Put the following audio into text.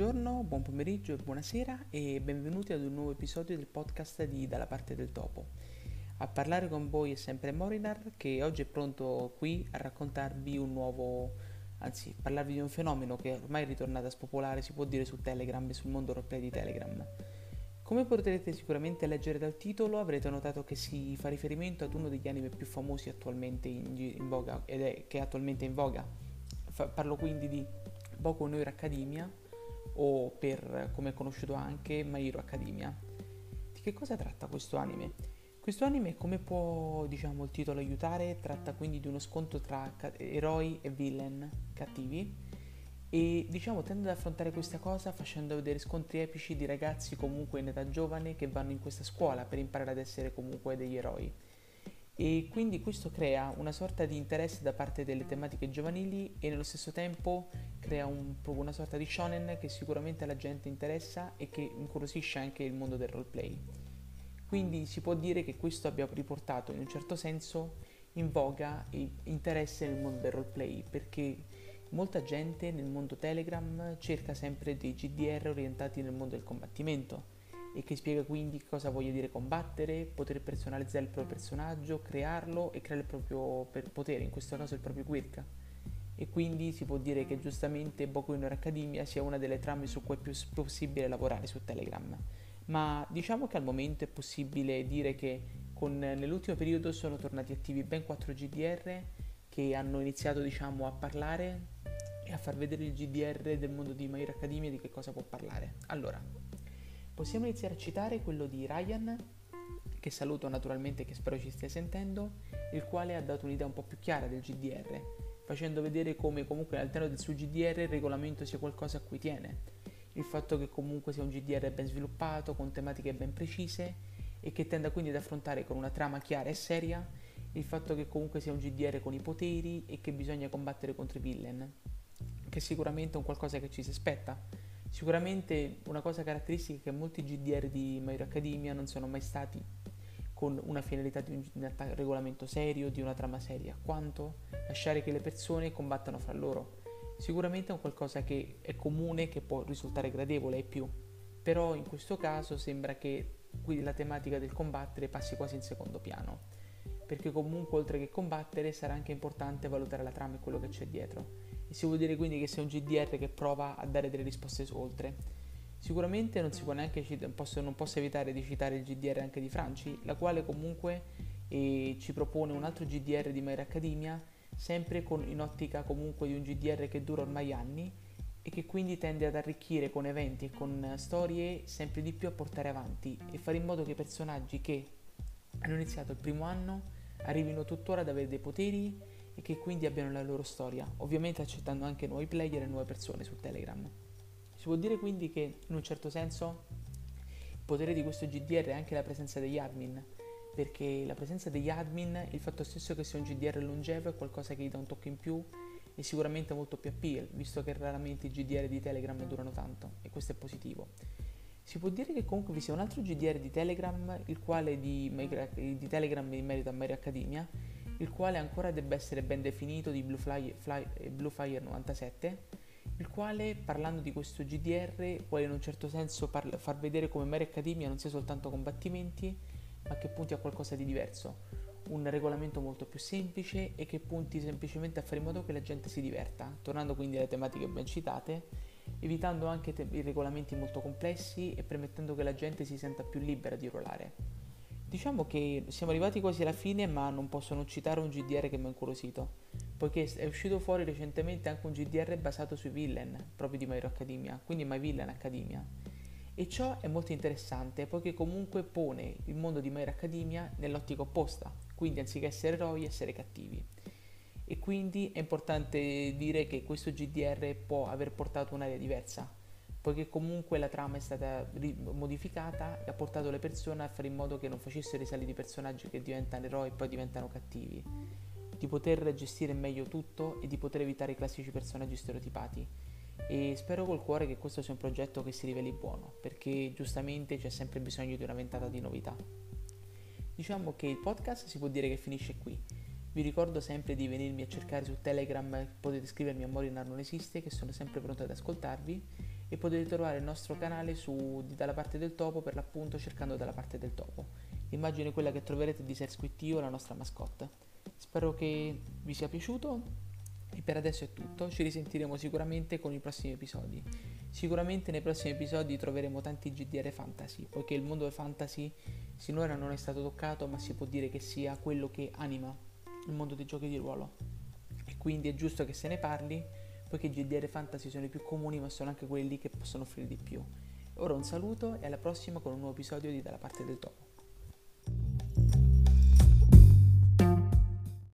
Buongiorno, buon pomeriggio e buonasera e benvenuti ad un nuovo episodio del podcast di Dalla Parte del Topo. A parlare con voi è sempre Morinar, che oggi è pronto qui a raccontarvi parlarvi di un fenomeno che ormai è ritornato a spopolare, si può dire, su Telegram e sul mondo roleplay di Telegram. Come potrete sicuramente leggere dal titolo, avrete notato che si fa riferimento ad uno degli anime più famosi attualmente in voga. Parlo quindi di Boku no Hero Academia, o come è conosciuto anche, My Villain Academia. Di che cosa tratta questo anime? Questo anime, come può il titolo aiutare, tratta quindi di uno scontro tra eroi e villain, cattivi, e tende ad affrontare questa cosa facendo vedere scontri epici di ragazzi comunque in età giovane che vanno in questa scuola per imparare ad essere comunque degli eroi. E quindi questo crea una sorta di interesse da parte delle tematiche giovanili e nello stesso tempo crea una sorta di shonen che sicuramente alla gente interessa e che incuriosisce anche il mondo del roleplay. Quindi si può dire che questo abbia riportato in un certo senso in voga interesse nel mondo del roleplay, perché molta gente nel mondo Telegram cerca sempre dei GDR orientati nel mondo del combattimento e che spiega quindi cosa voglia dire combattere, poter personalizzare il proprio personaggio, crearlo e creare il proprio potere, in questo caso il proprio quirk. E quindi si può dire che giustamente Boku no Hero Academia sia una delle trame su cui è più possibile lavorare su Telegram. Ma che al momento è possibile dire che nell'ultimo periodo sono tornati attivi ben 4 GDR che hanno iniziato a parlare e a far vedere il GDR del mondo di My Hero Academia di che cosa può parlare. Allora, possiamo iniziare a citare quello di Ryan, che saluto naturalmente, che spero ci stia sentendo, il quale ha dato un'idea un po' più chiara del GDR, facendo vedere come comunque all'interno del suo GDR il regolamento sia qualcosa a cui tiene, il fatto che comunque sia un GDR ben sviluppato, con tematiche ben precise e che tenda quindi ad affrontare con una trama chiara e seria il fatto che comunque sia un GDR con i poteri e che bisogna combattere contro i villain, che sicuramente è un qualcosa che ci si aspetta. Sicuramente una cosa caratteristica è che molti GDR di My Hero Academia non sono mai stati con una finalità di un regolamento serio, di una trama seria, quanto lasciare che le persone combattano fra loro. Sicuramente è un qualcosa che è comune, che può risultare gradevole e più, però in questo caso sembra che qui la tematica del combattere passi quasi in secondo piano, perché comunque oltre che combattere sarà anche importante valutare la trama e quello che c'è dietro. E si vuol dire quindi che sia un GDR che prova a dare delle risposte oltre. Sicuramente non posso evitare di citare il GDR anche di Franci, la quale comunque ci propone un altro GDR di My Hero Academia, sempre in ottica comunque di un GDR che dura ormai anni e che quindi tende ad arricchire con eventi e con storie sempre di più, a portare avanti e fare in modo che i personaggi che hanno iniziato il primo anno arrivino tuttora ad avere dei poteri e che quindi abbiano la loro storia, ovviamente accettando anche nuovi player e nuove persone su Telegram. Si può dire quindi che in un certo senso il potere di questo GDR è anche la presenza degli admin, perché la presenza degli admin, il fatto stesso che sia un GDR longevo, è qualcosa che gli dà un tocco in più e sicuramente molto più appeal, visto che raramente i GDR di Telegram durano tanto, e questo è positivo. Si può dire che comunque vi sia un altro GDR di Telegram, il quale di Telegram in merito a My Hero Academia, il quale ancora debba essere ben definito, di Bluefire97, il quale, parlando di questo GDR, vuole in un certo senso far vedere come My Hero Academia non sia soltanto combattimenti, ma che punti a qualcosa di diverso, un regolamento molto più semplice e che punti semplicemente a fare in modo che la gente si diverta, tornando quindi alle tematiche ben citate, evitando anche i regolamenti molto complessi e permettendo che la gente si senta più libera di ruolare. Che siamo arrivati quasi alla fine, ma non posso non citare un GDR che mi ha incuriosito, poiché è uscito fuori recentemente anche un GDR basato sui villain, proprio di My Hero Academia, quindi My Villain Academia. E ciò è molto interessante, poiché comunque pone il mondo di My Hero Academia nell'ottica opposta, quindi anziché essere eroi, essere cattivi. E quindi è importante dire che questo GDR può aver portato un'area diversa, poiché comunque la trama è stata modificata e ha portato le persone a fare in modo che non facessero i sali di personaggi che diventano eroi e poi diventano cattivi, di poter gestire meglio tutto e di poter evitare i classici personaggi stereotipati. E spero col cuore che questo sia un progetto che si riveli buono, perché giustamente c'è sempre bisogno di una ventata di novità. Che il podcast si può dire che finisce qui. Vi ricordo sempre di venirmi a cercare su Telegram, potete scrivermi a Morinar non esiste, che sono sempre pronto ad ascoltarvi. e potete trovare il nostro canale su Dalla Parte del Topo, per l'appunto cercando Dalla Parte del Topo. L'immagine è quella che troverete di Ser Squittio, la nostra mascotte. Spero che vi sia piaciuto e per adesso è tutto, ci risentiremo sicuramente con i prossimi episodi. Sicuramente nei prossimi episodi troveremo tanti GDR fantasy, poiché il mondo fantasy sinora non è stato toccato, ma si può dire che sia quello che anima il mondo dei giochi di ruolo. E quindi è giusto che se ne parli, poiché i GDR fantasy sono i più comuni, ma sono anche quelli che possono offrire di più. Ora un saluto e alla prossima con un nuovo episodio di Dalla Parte del Topo.